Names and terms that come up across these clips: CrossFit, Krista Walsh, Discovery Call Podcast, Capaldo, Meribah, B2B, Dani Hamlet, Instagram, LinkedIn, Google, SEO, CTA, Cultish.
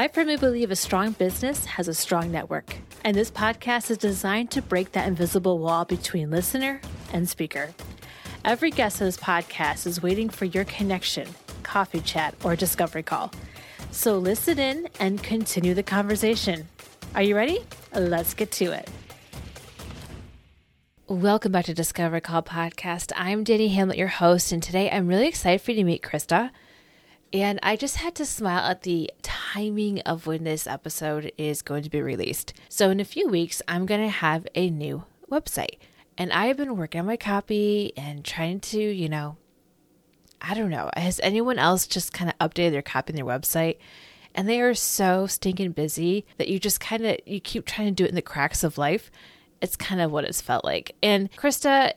I firmly believe a strong business has a strong network, and this podcast is designed to break that invisible wall between listener and speaker. Every guest of this podcast is waiting for your connection, coffee chat, or discovery call. So listen in and continue the conversation. Are you ready? Let's get to it. Welcome back to Discovery Call Podcast. I'm Dani Hamlet, your host, and today I'm really excited for you to meet Krista. And I just had to smile at the timing of when this episode is going to be released. So in a few weeks, I'm going to have a new website. And I have been working on my copy and trying to, I don't know. Has anyone else just kind of updated their copy on their website? And they are so stinking busy that you just kind of, you keep trying to do it in the cracks of life. It's kind of what it's felt like. And Krista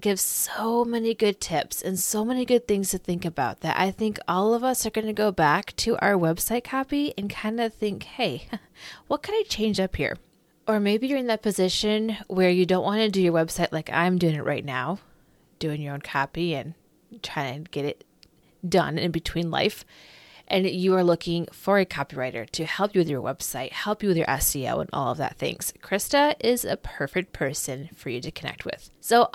gives so many good tips and so many good things to think about that I think all of us are going to go back to our website copy and kind of think, hey, what can I change up here? Or maybe you're in that position where you don't want to do your website like I'm doing it right now, doing your own copy and trying to get it done in between life. And you are looking for a copywriter to help you with your website, help you with your SEO and all of that things. Krista is a perfect person for you to connect with. So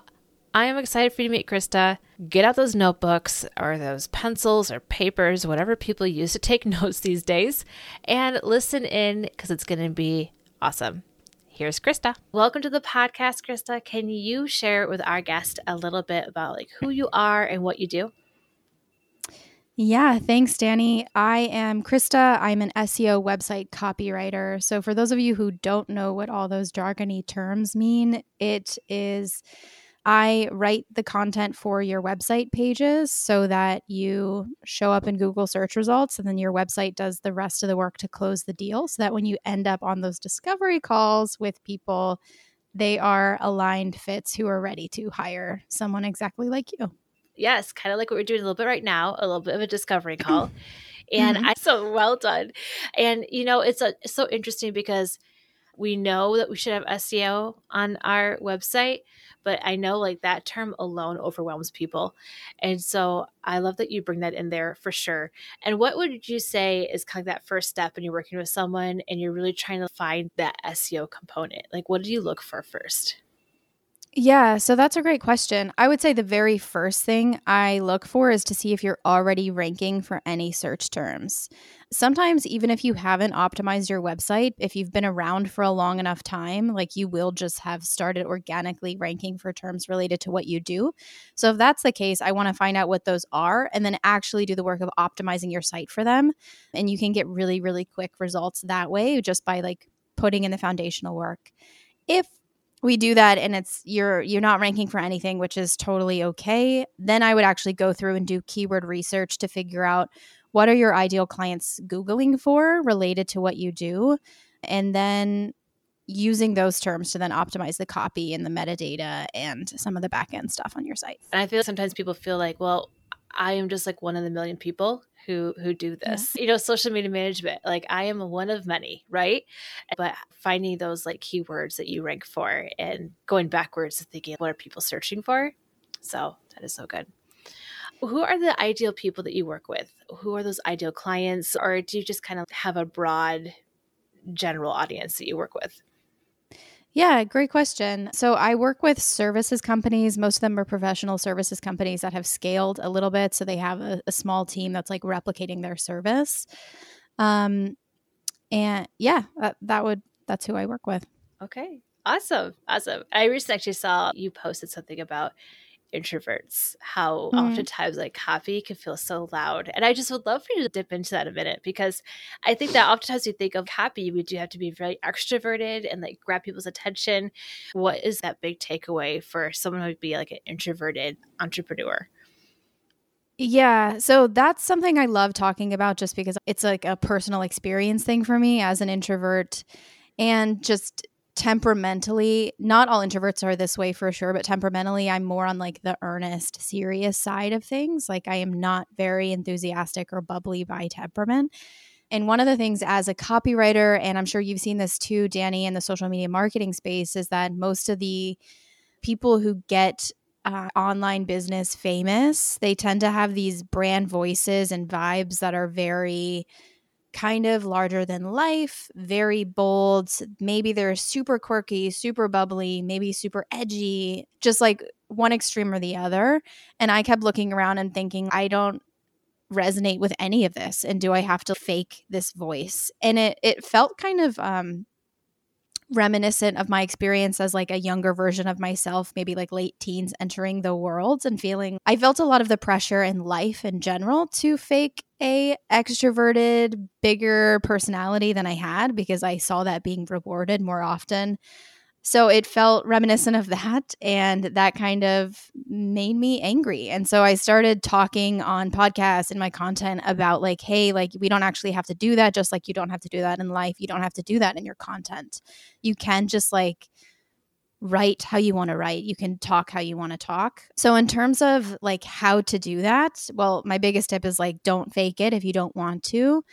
I am excited for you to meet Krista. Get out those notebooks or those pencils or papers, whatever people use to take notes these days, and listen in because it's going to be awesome. Here's Krista. Welcome to the podcast, Krista. Can you share with our guest a little bit about who you are and what you do? Yeah, thanks, Dani. I am Krista. I'm an SEO website copywriter. So for those of you who don't know what all those jargony terms mean, it is I write the content for your website pages so that you show up in Google search results, and then your website does the rest of the work to close the deal so that when you end up on those discovery calls with people, they are aligned fits who are ready to hire someone exactly like you. Yes, kind of like what we're doing a little bit right now, a little bit of a discovery call. And mm-hmm. So well done. And, it's so interesting because we know that we should have SEO on our website, but I know that term alone overwhelms people. And so I love that you bring that in there for sure. And what would you say is kind of that first step when you're working with someone and you're really trying to find that SEO component? What do you look for first? Yeah, so that's a great question. I would say the very first thing I look for is to see if you're already ranking for any search terms. Sometimes even if you haven't optimized your website, if you've been around for a long enough time, you will just have started organically ranking for terms related to what you do. So if that's the case, I want to find out what those are and then actually do the work of optimizing your site for them. And you can get really, really quick results that way just by putting in the foundational work. If we do that and it's you're not ranking for anything, which is totally okay, then I would actually go through and do keyword research to figure out what are your ideal clients Googling for related to what you do, and then using those terms to then optimize the copy and the metadata and some of the back-end stuff on your site. And I feel sometimes people feel I am just one in a million people who do this. Yeah. Social media management, I am one of many, right? But finding those keywords that you rank for and going backwards to thinking, what are people searching for? So that is so good. Who are the ideal people that you work with? Who are those ideal clients? Or do you just kind of have a broad general audience that you work with? Yeah, great question. So I work with services companies. Most of them are professional services companies that have scaled a little bit. So they have a small team that's replicating their service. And yeah, that's who I work with. Okay, awesome. I recently actually saw you posted something about introverts, how oftentimes copy can feel so loud. And I just would love for you to dip into that a minute, because I think that oftentimes we think of copy, we do have to be very extroverted and grab people's attention. What is that big takeaway for someone who would be an introverted entrepreneur? Yeah. So that's something I love talking about just because it's a personal experience thing for me as an introvert, and just temperamentally, not all introverts are this way for sure, but temperamentally, I'm more on the earnest, serious side of things. I am not very enthusiastic or bubbly by temperament. And one of the things as a copywriter, and I'm sure you've seen this too, Dani, in the social media marketing space, is that most of the people who get online business famous, they tend to have these brand voices and vibes that are very kind of larger than life, very bold. Maybe they're super quirky, super bubbly, maybe super edgy, just like one extreme or the other. And I kept looking around and thinking, I don't resonate with any of this. And do I have to fake this voice? And it felt kind of reminiscent of my experience as like a younger version of myself, maybe like late teens entering the world and I felt a lot of the pressure in life in general to fake a extroverted, bigger personality than I had because I saw that being rewarded more often. So it felt reminiscent of that, and that kind of made me angry. And so I started talking on podcasts and my content about like, hey, like we don't actually have to do that, just like you don't have to do that in life. You don't have to do that in your content. You can just like write how you want to write. You can talk how you want to talk. So in terms of like how to do that, well, my biggest tip is like don't fake it if you don't want to.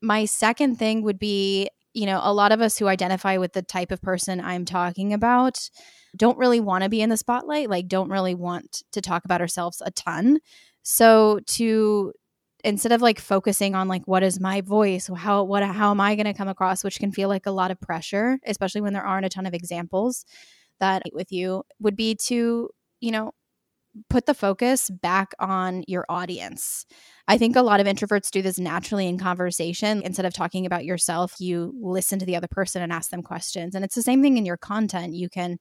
My second thing would be, you know, a lot of us who identify with the type of person I'm talking about don't really want to be in the spotlight, like don't really want to talk about ourselves a ton. So to instead of like focusing on like what is my voice, how am I going to come across, which can feel like a lot of pressure, especially when there aren't a ton of examples that with you, would be to, you know, put the focus back on your audience. I think a lot of introverts do this naturally in conversation. Instead of talking about yourself, you listen to the other person and ask them questions. And it's the same thing in your content. You can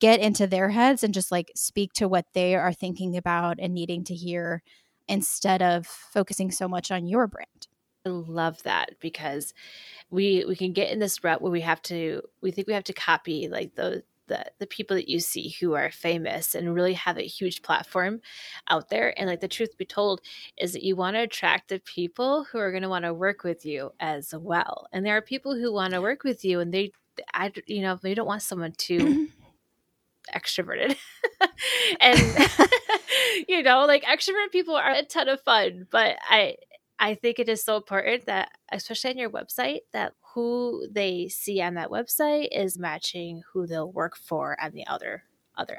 get into their heads and just like speak to what they are thinking about and needing to hear instead of focusing so much on your brand. I love that, because we can get in this rut where we think we have to copy like the people that you see who are famous and really have a huge platform out there. And like the truth be told is that you want to attract the people who are going to want to work with you as well. And there are people who want to work with you and they don't want someone too extroverted. And, you know, like extrovert people are a ton of fun, but I think it is so important that, especially on your website, that who they see on that website is matching who they'll work for on the other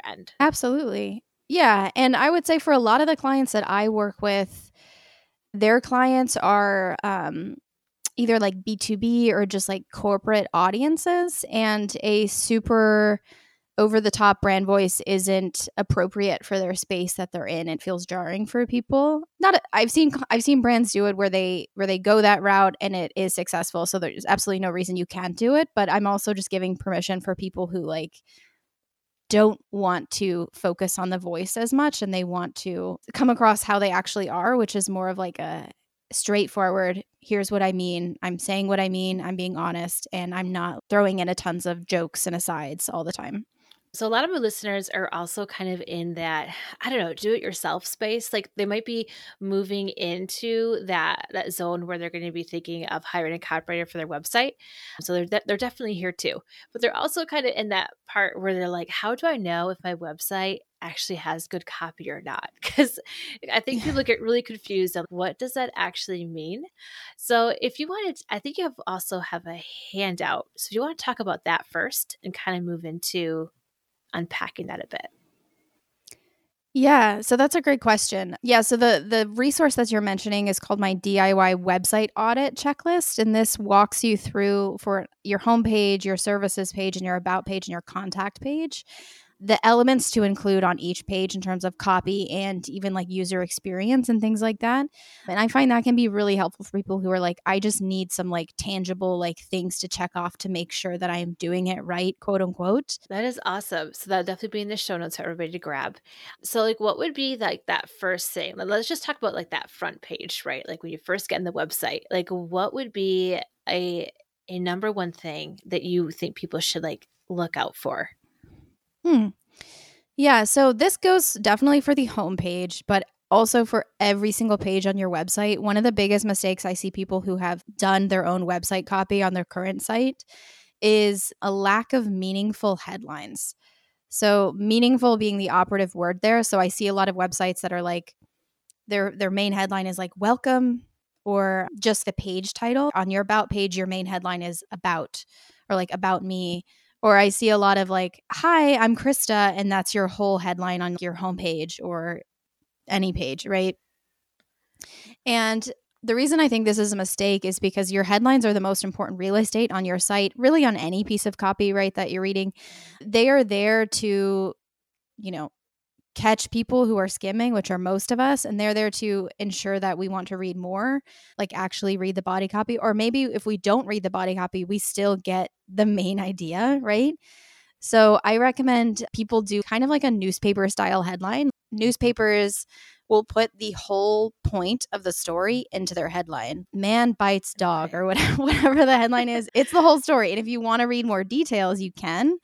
end. Absolutely. Yeah. And I would say for a lot of the clients that I work with, their clients are either like B2B or just like corporate audiences, and a super over-the-top brand voice isn't appropriate for their space that they're in. It feels jarring for people. I've seen brands do it where they go that route and it is successful. So there's absolutely no reason you can't do it. But I'm also just giving permission for people who like don't want to focus on the voice as much and they want to come across how they actually are, which is more of like a straightforward, here's what I mean, I'm saying what I mean, I'm being honest, and I'm not throwing in a tons of jokes and asides all the time. So a lot of my listeners are also kind of in that, I don't know, do-it-yourself space. Like they might be moving into that zone where they're going to be thinking of hiring a copywriter for their website. So they're definitely here too. But they're also kind of in that part where they're like, how do I know if my website actually has good copy or not? Because I think people get really confused on what does that actually mean. So if you wanted, I think you also have a handout. So if you want to talk about that first and kind of move into unpacking that a bit. Yeah, so that's a great question. Yeah, so the resource that you're mentioning is called my DIY website audit checklist. And this walks you through for your homepage, your services page, and your about page, and your contact page, the elements to include on each page in terms of copy and even like user experience and things like that. And I find that can be really helpful for people who are like, I just need some like tangible like things to check off to make sure that I am doing it right, quote unquote. That is awesome. So that'll definitely be in the show notes for everybody to grab. So like what would be like that first thing? Let's just talk about like that front page, right? Like when you first get in the website, like what would be a number one thing that you think people should like look out for? Yeah, so this goes definitely for the homepage, but also for every single page on your website. One of the biggest mistakes I see people who have done their own website copy on their current site is a lack of meaningful headlines. So meaningful being the operative word there. So I see a lot of websites that are like their main headline is like welcome or just the page title. On your about page, your main headline is about or like about me. Or I see a lot of like, hi, I'm Krista, and that's your whole headline on your homepage or any page, right? And The reason I think this is a mistake is because your headlines are the most important real estate on your site, really on any piece of copyright that you're reading. They are there to, you know, catch people who are skimming, which are most of us, and they're there to ensure that we want to read more, like actually read the body copy. Or maybe if we don't read the body copy, we still get the main idea, right? So I recommend people do kind of like a newspaper style headline. Newspapers will put the whole point of the story into their headline. Man bites dog, or whatever the headline is. It's the whole story. And if you want to read more details, you can.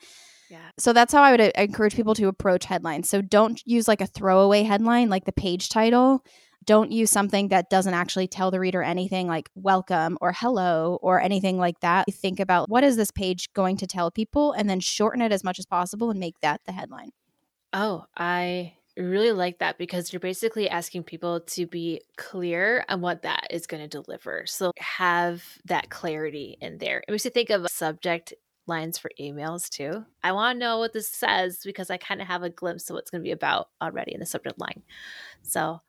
Yeah. So that's how I would encourage people to approach headlines. So don't use like a throwaway headline, like the page title. Don't use something that doesn't actually tell the reader anything, like welcome or hello or anything like that. Think about what is this page going to tell people, and then shorten it as much as possible and make that the headline. Oh, I really like that, because you're basically asking people to be clear on what that is going to deliver. So have that clarity in there. It makes you think of a subject lines for emails too. I want to know what this says because I kind of have a glimpse of what it's going to be about already in the subject line. So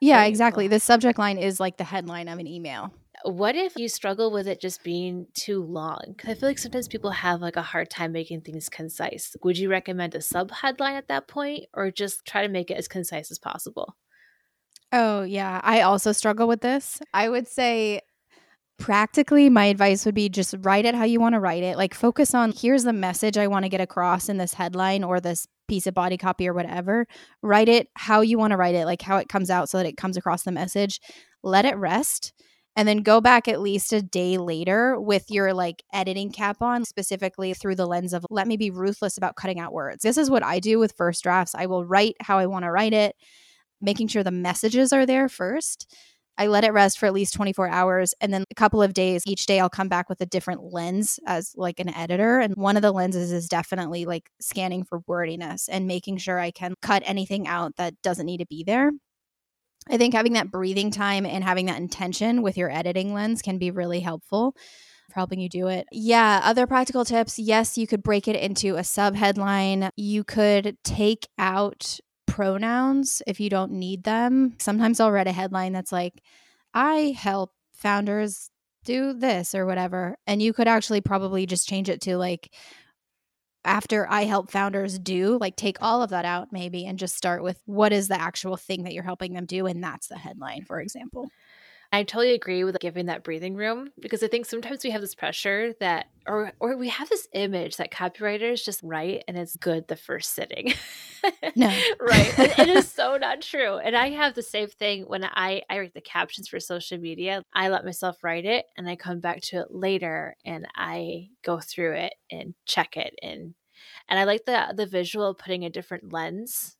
yeah, exactly. The subject line is like the headline of an email. What if you struggle with it just being too long? I feel like sometimes people have like a hard time making things concise. Would you recommend a sub headline at that point, or just try to make it as concise as possible? Oh yeah. I also struggle with this. I would say practically, my advice would be just write it how you want to write it. Like focus on, here's the message I want to get across in this headline or this piece of body copy or whatever. Write it how you want to write it, like how it comes out so that it comes across the message. Let it rest. And then go back at least a day later with your like editing cap on, specifically through the lens of, let me be ruthless about cutting out words. This is what I do with first drafts. I will write how I want to write it, making sure the messages are there first. I let it rest for at least 24 hours. And then a couple of days, each day I'll come back with a different lens as like an editor. And one of the lenses is definitely like scanning for wordiness and making sure I can cut anything out that doesn't need to be there. I think having that breathing time and having that intention with your editing lens can be really helpful for helping you do it. Yeah. Other practical tips. Yes, you could break it into a sub headline. You could take out pronouns if you don't need them. Sometimes I'll read a headline that's like, I help founders do this or whatever. And you could actually probably just change it to like, after I help founders do, like take all of that out maybe and just start with what is the actual thing that you're helping them do. And that's the headline, for example. I totally agree with giving that breathing room, because I think sometimes we have this pressure that, or we have this image that copywriters just write and it's good the first sitting. No. Right. It is so not true. And I have the same thing when I write the captions for social media. I let myself write it and I come back to it later and I go through it and check it. And I like the visual of putting a different lens,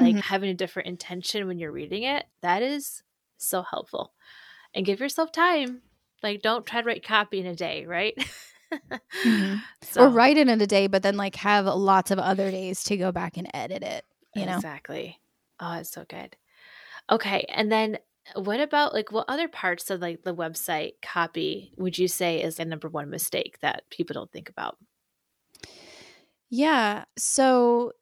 like having a different intention when you're reading it. That is so helpful. And give yourself time. Like, don't try to write copy in a day, right? So. Or write it in a day, but then like have lots of other days to go back and edit it, you know? Exactly. Oh, it's so good. Okay. And then what about like what other parts of like the website copy would you say is the number one mistake that people don't think about? Yeah. So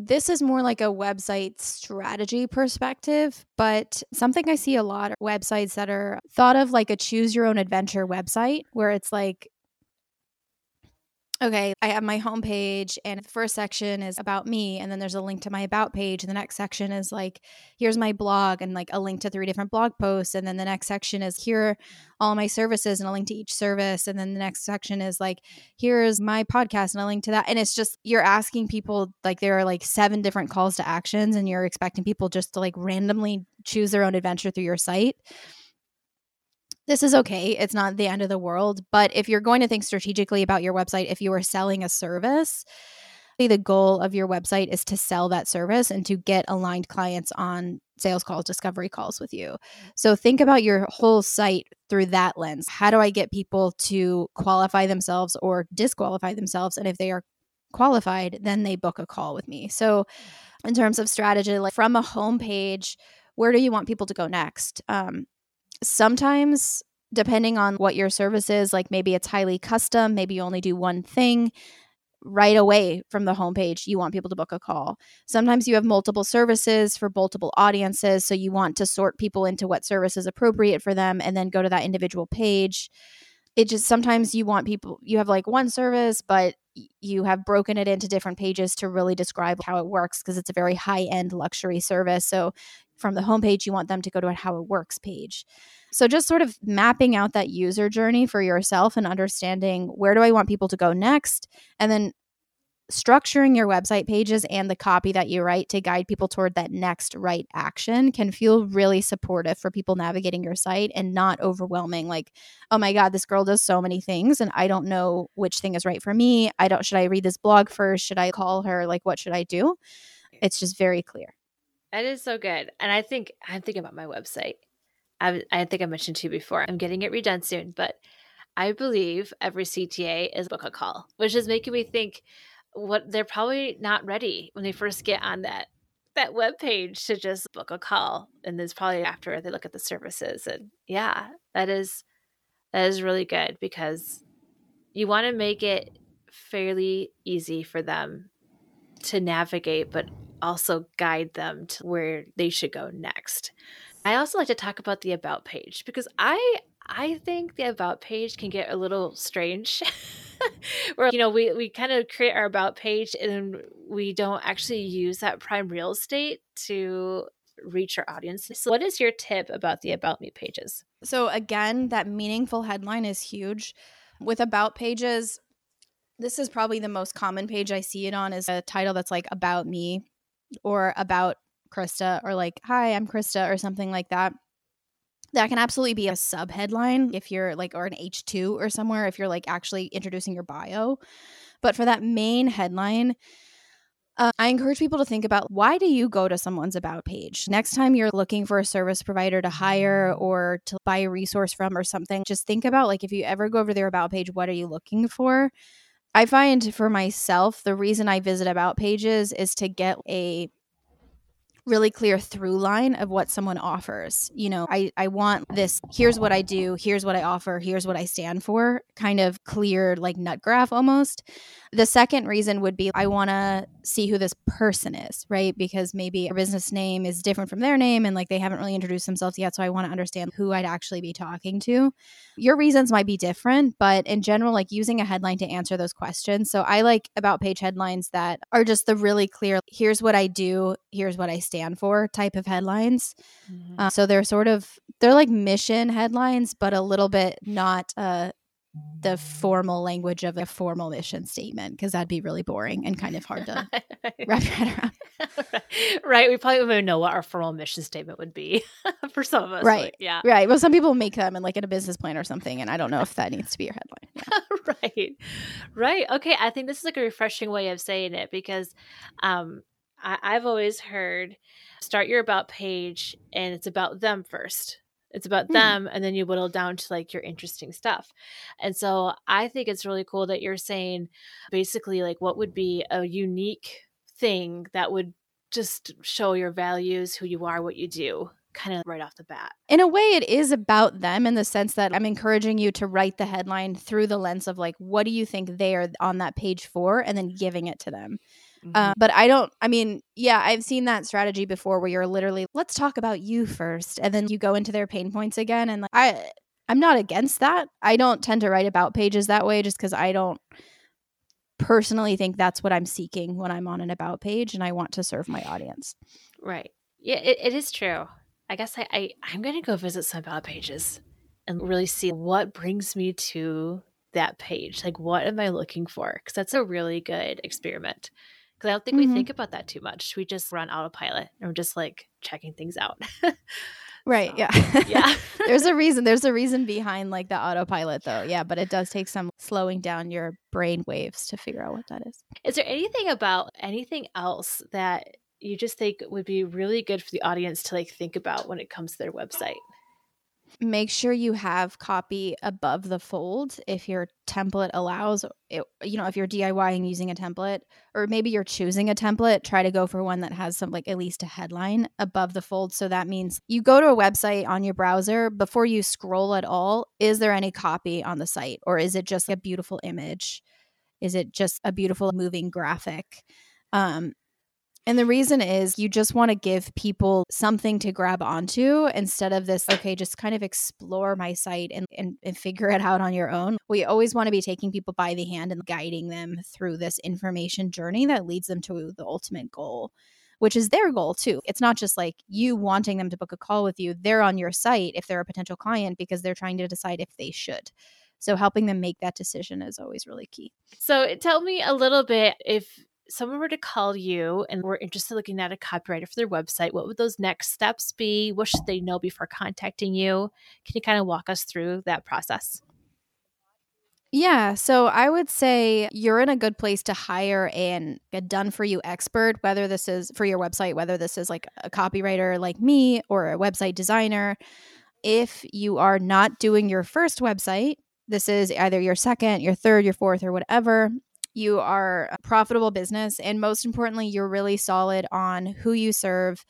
this is more like a website strategy perspective, but something I see a lot are websites that are thought of like a choose your own adventure website, where it's like, okay, I have my homepage and the first section is about me. And then there's a link to my about page. And the next section is like, here's my blog and like a link to 3 different blog posts. And then the next section is here are all my services and a link to each service. And then the next section is like, here's my podcast and a link to that. And it's just, you're asking people, like there are like 7 different calls to actions and you're expecting people just to like randomly choose their own adventure through your site. This is okay. It's not the end of the world. But if you're going to think strategically about your website, if you are selling a service, the goal of your website is to sell that service and to get aligned clients on sales calls, discovery calls with you. So think about your whole site through that lens. How do I get people to qualify themselves or disqualify themselves? And if they are qualified, then they book a call with me. So in terms of strategy, like from a homepage, where do you want people to go next? Sometimes, depending on what your service is, like maybe it's highly custom, maybe you only do one thing, right away from the homepage, you want people to book a call. Sometimes you have multiple services for multiple audiences. So you want to sort people into what service is appropriate for them and then go to that individual page. It just, sometimes you want people, you have like one service, but you have broken it into different pages to really describe how it works, because it's a very high-end luxury service. So from the homepage, you want them to go to a how it works page. So just sort of mapping out that user journey for yourself and understanding, where do I want people to go next? And then structuring your website pages and the copy that you write to guide people toward that next right action can feel really supportive for people navigating your site and not overwhelming. Like, oh my God, this girl does so many things and I don't know which thing is right for me. Should I read this blog first? Should I call her? Like, what should I do? It's just very clear. That is so good. And I think I'm thinking about my website. I think I mentioned to you before, I'm getting it redone soon, but I believe every CTA is book a call, which is making me think, what they're probably not ready when they first get on that web page to just book a call. And there's probably after they look at the services. And yeah, that is really good, because you want to make it fairly easy for them to navigate, but also guide them to where they should go next. I also like to talk about the about page, because I think the about page can get a little strange where, we kind of create our about page and we don't actually use that prime real estate to reach our audience. So what is your tip about the about me pages? So again, that meaningful headline is huge. With about pages, this is probably the most common page I see it on, is a title that's like about me or about Krista, or like, hi, I'm Krista, or something like that. That can absolutely be a sub headline if you're like, or an H2 or somewhere, if you're like actually introducing your bio. But for that main headline, I encourage people to think about, why do you go to someone's about page? Next time you're looking for a service provider to hire or to buy a resource from or something, just think about, like, if you ever go over their about page, what are you looking for? I find for myself, the reason I visit about pages is to get a really clear through line of what someone offers. I want this, here's what I do, here's what I offer, here's what I stand for, kind of clear, like nut graph almost. The second reason would be, I want to see who this person is, right? Because maybe a business name is different from their name and like they haven't really introduced themselves yet. So I want to understand who I'd actually be talking to. Your reasons might be different, but in general, like using a headline to answer those questions. So I like about page headlines that are just the really clear, here's what I do, here's what I stand for type of headlines. Mm-hmm. So they're like mission headlines, but a little bit not the formal language of a formal mission statement, because that'd be really boring and kind of hard to wrap your head around. Right. We probably wouldn't know what our formal mission statement would be for some of us. Right. Like, yeah. Right. Well, some people make them and like in a business plan or something. And I don't know if that needs to be your headline. Yeah. Right. Okay. I think this is like a refreshing way of saying it, because I've always heard, start your about page and it's about them first. It's about them, and then you whittle down to like your interesting stuff. And so I think it's really cool that you're saying basically like, what would be a unique thing that would just show your values, who you are, what you do, kind of right off the bat. In a way, it is about them in the sense that I'm encouraging you to write the headline through the lens of like, what do you think they are on that page for, and then giving it to them. Mm-hmm. I've seen that strategy before where you're literally, let's talk about you first, and then you go into their pain points again. And like, I'm not against that. I don't tend to write about pages that way, just because I don't personally think that's what I'm seeking when I'm on an about page and I want to serve my audience. Right. Yeah, it is true. I guess I'm going to go visit some about pages and really see what brings me to that page. Like, what am I looking for? Because that's a really good experiment. Because I don't think we think about that too much. We just run autopilot and we're just like checking things out. Right. So, yeah. Yeah. There's a reason behind like the autopilot though. Yeah. But it does take some slowing down your brain waves to figure out what that is. Is there anything else that you just think would be really good for the audience to like think about when it comes to their website? Make sure you have copy above the fold if your template allows it, if you're DIYing using a template, or maybe you're choosing a template, try to go for one that has some like at least a headline above the fold. So that means you go to a website on your browser, before you scroll at all, is there any copy on the site, or is it just a beautiful image? Is it just a beautiful moving graphic? And the reason is you just want to give people something to grab onto instead of this, okay, just kind of explore my site and figure it out on your own. We always want to be taking people by the hand and guiding them through this information journey that leads them to the ultimate goal, which is their goal too. It's not just like you wanting them to book a call with you. They're on your site if they're a potential client because they're trying to decide if they should. So helping them make that decision is always really key. So tell me a little bit, if someone were to call you and were interested in looking at a copywriter for their website, what would those next steps be? What should they know before contacting you? Can you kind of walk us through that process? Yeah. So I would say you're in a good place to hire a done-for-you expert, whether this is for your website, whether this is like a copywriter like me or a website designer. If you are not doing your first website, this is either your second, your third, your fourth, or whatever. You are a profitable business. And most importantly, you're really solid on who you serve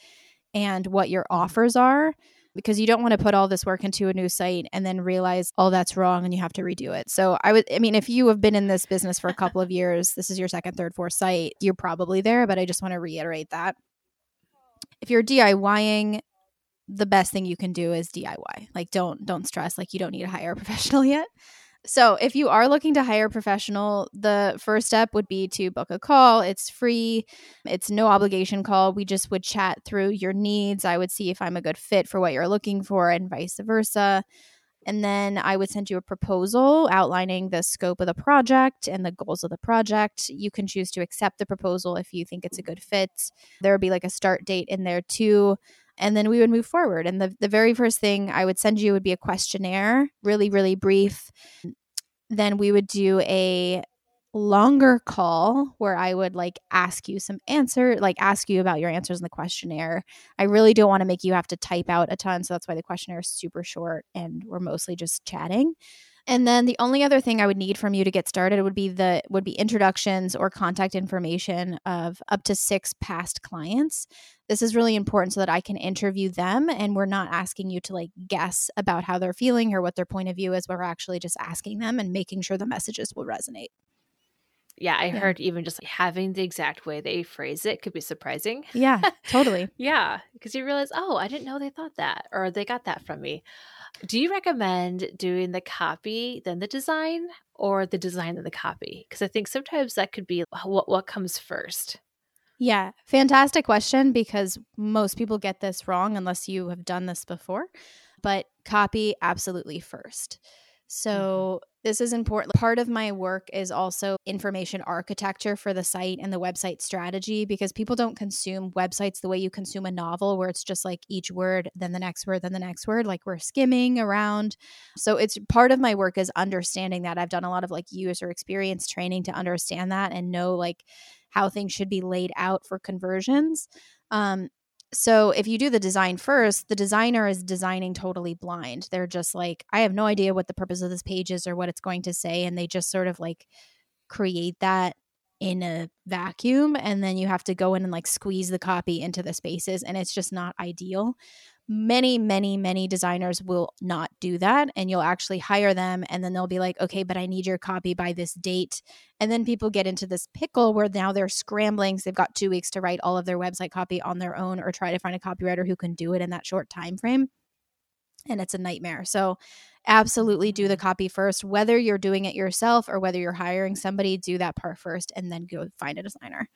and what your offers are, because you don't want to put all this work into a new site and then realize, oh, that's wrong and you have to redo it. So if you have been in this business for a couple of years, this is your second, third, fourth site, you're probably there, but I just want to reiterate that. If you're DIYing, the best thing you can do is DIY. Like don't stress, like you don't need to hire a professional yet. So if you are looking to hire a professional, the first step would be to book a call. It's free. It's no obligation call. We just would chat through your needs. I would see if I'm a good fit for what you're looking for and vice versa. And then I would send you a proposal outlining the scope of the project and the goals of the project. You can choose to accept the proposal if you think it's a good fit. There would be like a start date in there too. And then we would move forward. And the very first thing I would send you would be a questionnaire, really, really brief. Then we would do a longer call where I would ask you about your answers in the questionnaire. I really don't want to make you have to type out a ton. So that's why the questionnaire is super short and we're mostly just chatting. And then the only other thing I would need from you to get started would be introductions or contact information of up to 6 past clients. This is really important so that I can interview them, and we're not asking you to guess about how they're feeling or what their point of view is. We're actually just asking them and making sure the messages will resonate. Yeah, I heard even just having the exact way they phrase it could be surprising. Yeah, totally. Yeah, because you realize, oh, I didn't know they thought that, or they got that from me. Do you recommend doing the copy, then the design, or the design and the copy? Because I think sometimes that could be what comes first. Yeah, fantastic question, because most people get this wrong unless you have done this before. But copy absolutely first. So this is important. Part of my work is also information architecture for the site and the website strategy, because people don't consume websites the way you consume a novel, where it's just like each word, then the next word, then the next word, like we're skimming around. So it's part of my work is understanding that. I've done a lot of user experience training to understand that and know how things should be laid out for conversions. So if you do the design first, the designer is designing totally blind. They're just I have no idea what the purpose of this page is or what it's going to say. And they just sort of create that in a vacuum. And then you have to go in and squeeze the copy into the spaces. And it's just not ideal. Many, many, many designers will not do that. And you'll actually hire them. And then they'll be okay, but I need your copy by this date. And then people get into this pickle where now they're scrambling. So they've got 2 weeks to write all of their website copy on their own or try to find a copywriter who can do it in that short time frame. And it's a nightmare. So absolutely do the copy first. Whether you're doing it yourself or whether you're hiring somebody, do that part first and then go find a designer.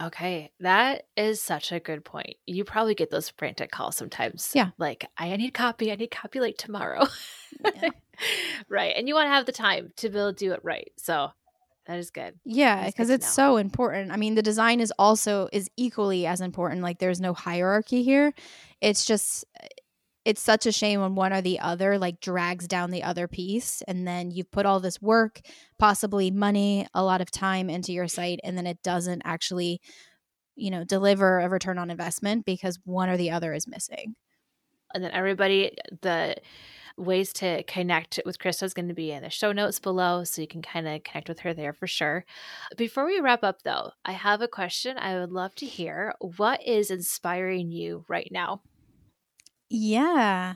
Okay, that is such a good point. You probably get those frantic calls sometimes. Yeah. I need copy. I need copy tomorrow. Yeah. Right. And you want to have the time to be able to do it right. So that is good. Yeah, because it's so important. I mean, the design is equally as important. There's no hierarchy here. It's just – it's such a shame when one or the other drags down the other piece, and then you've put all this work, possibly money, a lot of time into your site, and then it doesn't actually, deliver a return on investment because one or the other is missing. And then everybody, the ways to connect with Krista is going to be in the show notes below, so you can kind of connect with her there for sure. Before we wrap up, though, I have a question I would love to hear. What is inspiring you right now? Yeah,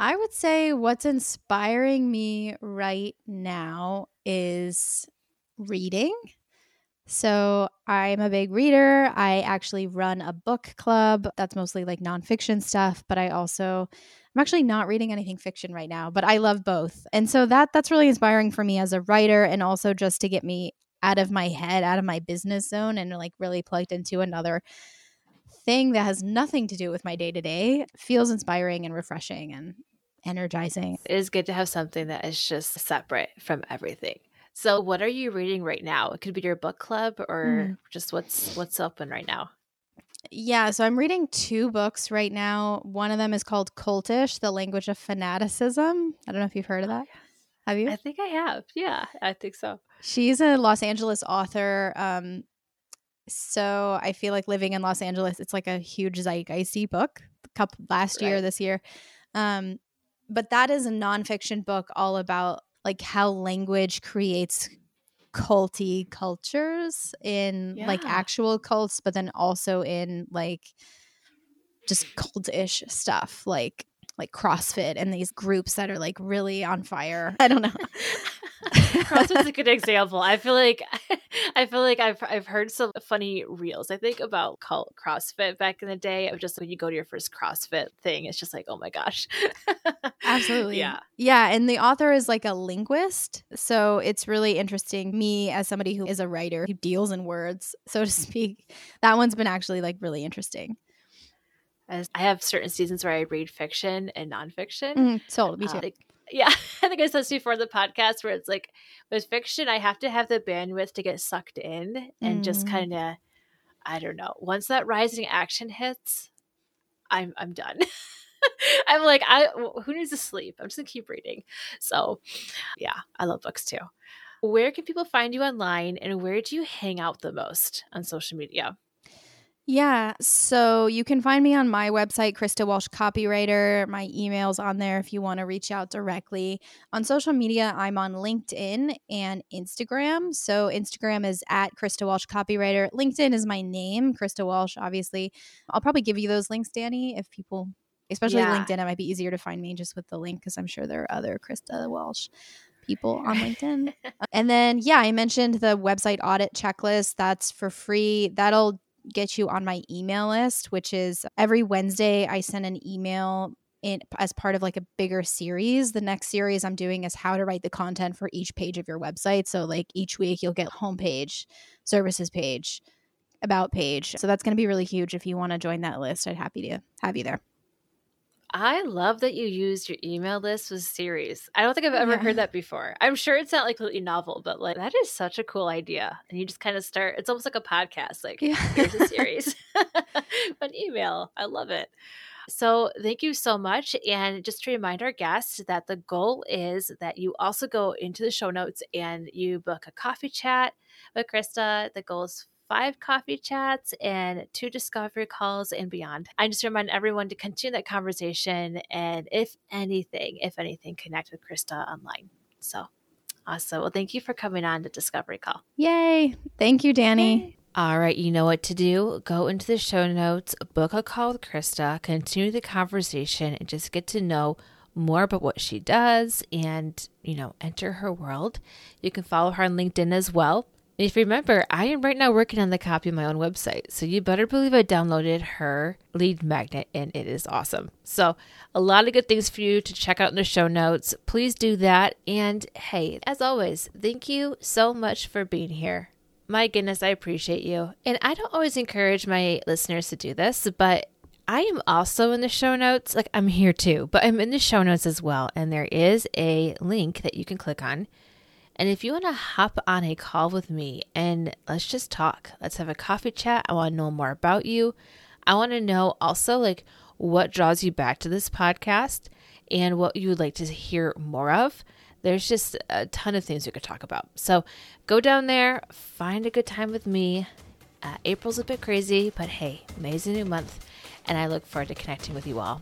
I would say what's inspiring me right now is reading. So I'm a big reader. I actually run a book club that's mostly like nonfiction stuff, but I'm actually not reading anything fiction right now, but I love both. And so that's really inspiring for me as a writer, and also just to get me out of my head, out of my business zone, and like really plugged into another thing that has nothing to do with my day-to-day feels inspiring and refreshing and energizing. It is good to have something that is just separate from everything. So what are you reading right now? It could be your book club or just what's open right now. Yeah, so I'm reading two books right now. One of them is called Cultish, The Language of Fanaticism. I don't know if you've heard of that. Have you? I think I have. Yeah, I think so. She's a Los Angeles author. So I feel like living in Los Angeles, it's like a huge zeitgeisty book. This year. But that is a nonfiction book all about like how language creates culty cultures in like actual cults, but then also in like just cultish stuff like CrossFit and these groups that are like really on fire. I don't know. CrossFit's a good example. I feel like I've heard some funny reels, I think, about CrossFit back in the day, of just when you go to your first CrossFit thing, it's just like, oh my gosh. Absolutely. Yeah. And the author is like a linguist. So it's really interesting. Me as somebody who is a writer who deals in words, so to speak, that one's been actually like really interesting. As I have certain seasons where I read fiction and nonfiction. So me too. I think I said this before the podcast, where it's like with fiction, I have to have the bandwidth to get sucked in and just kind of, I don't know. Once that rising action hits, I'm done. I'm like, who needs to sleep? I'm just gonna keep reading. So, yeah, I love books too. Where can people find you online, and where do you hang out the most on social media? Yeah, so you can find me on my website, Krista Walsh Copywriter. My email's on there if you want to reach out directly. On social media, I'm on LinkedIn and Instagram. So Instagram is at Krista Walsh Copywriter. LinkedIn is my name, Krista Walsh, obviously. I'll probably give you those links, Dani, if people, especially LinkedIn, it might be easier to find me just with the link, because I'm sure there are other Krista Walsh people on LinkedIn. And then, I mentioned the website audit checklist. That's for free. That'll get you on my email list, which is every Wednesday I send an email in as part of like a bigger series. The next series I'm doing is how to write the content for each page of your website. So like each week you'll get homepage, services page, about page. So that's going to be really huge. If you want to join that list, I'd happy to have you there. I love that you used your email list with series. I don't think I've ever heard that before. I'm sure it's not like completely novel, but like that is such a cool idea. And you just kind of start, it's almost like a podcast, like here's a series, an email. I love it. So thank you so much. And just to remind our guests that the goal is that you also go into the show notes and you book a coffee chat with Krista. The goal is 5 coffee chats and 2 discovery calls and beyond. I just remind everyone to continue that conversation and if anything, connect with Krista online. So awesome. Well, thank you for coming on the Discovery Call. Yay. Thank you, Dani. Yay. All right. You know what to do. Go into the show notes, book a call with Krista, continue the conversation, and just get to know more about what she does and, enter her world. You can follow her on LinkedIn as well. And if you remember, I am right now working on the copy of my own website. So you better believe I downloaded her lead magnet, and it is awesome. So a lot of good things for you to check out in the show notes. Please do that. And hey, as always, thank you so much for being here. My goodness, I appreciate you. And I don't always encourage my listeners to do this, but I am also in the show notes. Like I'm here too, but I'm in the show notes as well. And there is a link that you can click on. And if you want to hop on a call with me and let's just talk, let's have a coffee chat. I want to know more about you. I want to know also like what draws you back to this podcast and what you would like to hear more of. There's just a ton of things we could talk about. So go down there, find a good time with me. April's a bit crazy, but hey, May's a new month and I look forward to connecting with you all.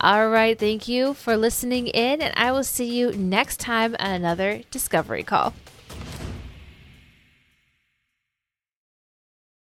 All right, thank you for listening in, and I will see you next time on another Discovery Call.